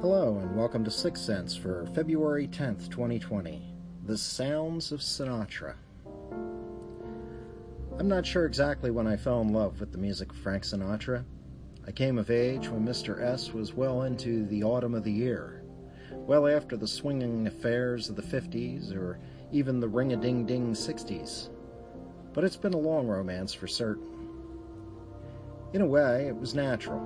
Hello and welcome to Sixth Sense for February 10th, 2020. The Sounds of Sinatra. I'm not sure exactly when I fell in love with the music of Frank Sinatra. I came of age when Mr. S was well into the autumn of the year, well after the swinging affairs of the 50s or even the ring-a-ding-ding 60s. But it's been a long romance for certain. In a way, it was natural.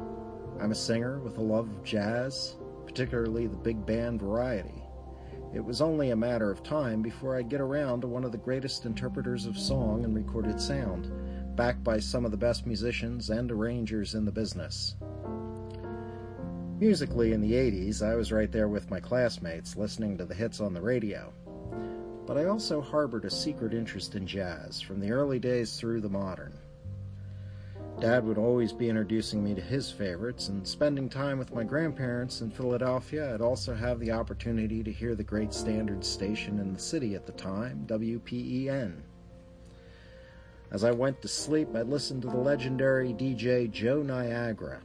I'm a singer with a love of jazz, particularly the big band variety. It was only a matter of time before I'd get around to one of the greatest interpreters of song and recorded sound, backed by some of the best musicians and arrangers in the business. Musically, in the 80s, I was right there with my classmates, listening to the hits on the radio. But I also harbored a secret interest in jazz, from the early days through the modern. Dad would always be introducing me to his favorites, and spending time with my grandparents in Philadelphia, I'd also have the opportunity to hear the great standards station in the city at the time, WPEN. As I went to sleep, I listened to the legendary DJ Joe Niagara,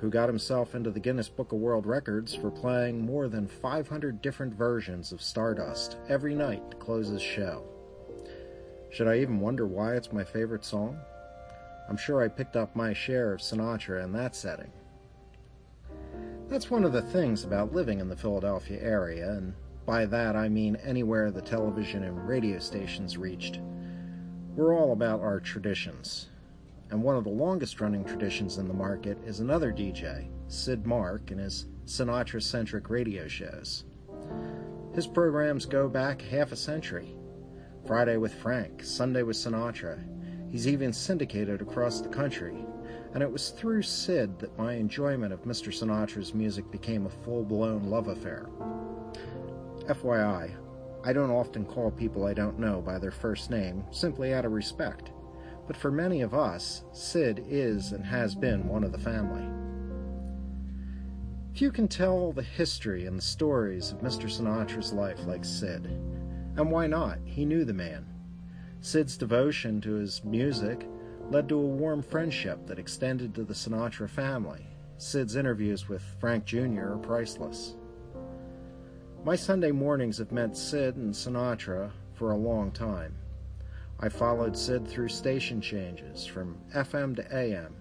who got himself into the Guinness Book of World Records for playing more than 500 different versions of Stardust every night to close his show. Should I even wonder why it's my favorite song? I'm sure I picked up my share of Sinatra in that setting. That's one of the things about living in the Philadelphia area, and by that I mean anywhere the television and radio stations reached. We're all about our traditions, and one of the longest-running traditions in the market is another DJ, Sid Mark, and his Sinatra-centric radio shows. His programs go back half a century. Friday with Frank, Sunday with Sinatra. He's even syndicated across the country, and it was through Sid that my enjoyment of Mr. Sinatra's music became a full-blown love affair. FYI, I don't often call people I don't know by their first name, simply out of respect, but for many of us, Sid is and has been one of the family. Few can tell the history and the stories of Mr. Sinatra's life like Sid, and why not? He knew the man. Sid's devotion to his music led to a warm friendship that extended to the Sinatra family. Sid's interviews with Frank Jr. are priceless. My Sunday mornings have meant Sid and Sinatra for a long time. I followed Sid through station changes, from FM to AM,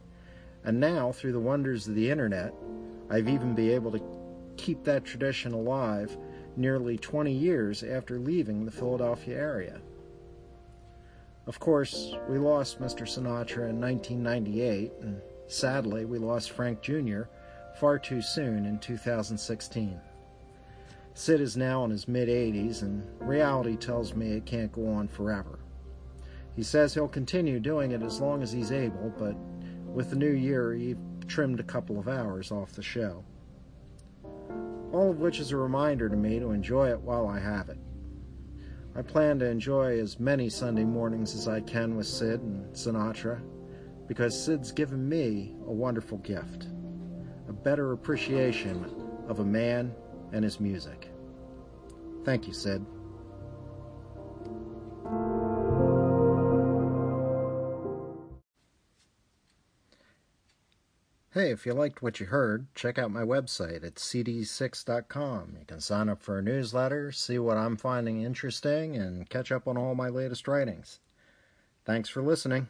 and now, through the wonders of the internet, I've even been able to keep that tradition alive nearly 20 years after leaving the Philadelphia area. Of course, we lost Mr. Sinatra in 1998, and sadly, we lost Frank Jr. far too soon in 2016. Sid is now in his mid-80s, and reality tells me it can't go on forever. He says he'll continue doing it as long as he's able, but with the new year, he trimmed a couple of hours off the show. All of which is a reminder to me to enjoy it while I have it. I plan to enjoy as many Sunday mornings as I can with Sid and Sinatra, because Sid's given me a wonderful gift, a better appreciation of a man and his music. Thank you, Sid. Hey, if you liked what you heard, check out my website at cd6.com. You can sign up for a newsletter, see what I'm finding interesting, and catch up on all my latest writings. Thanks for listening.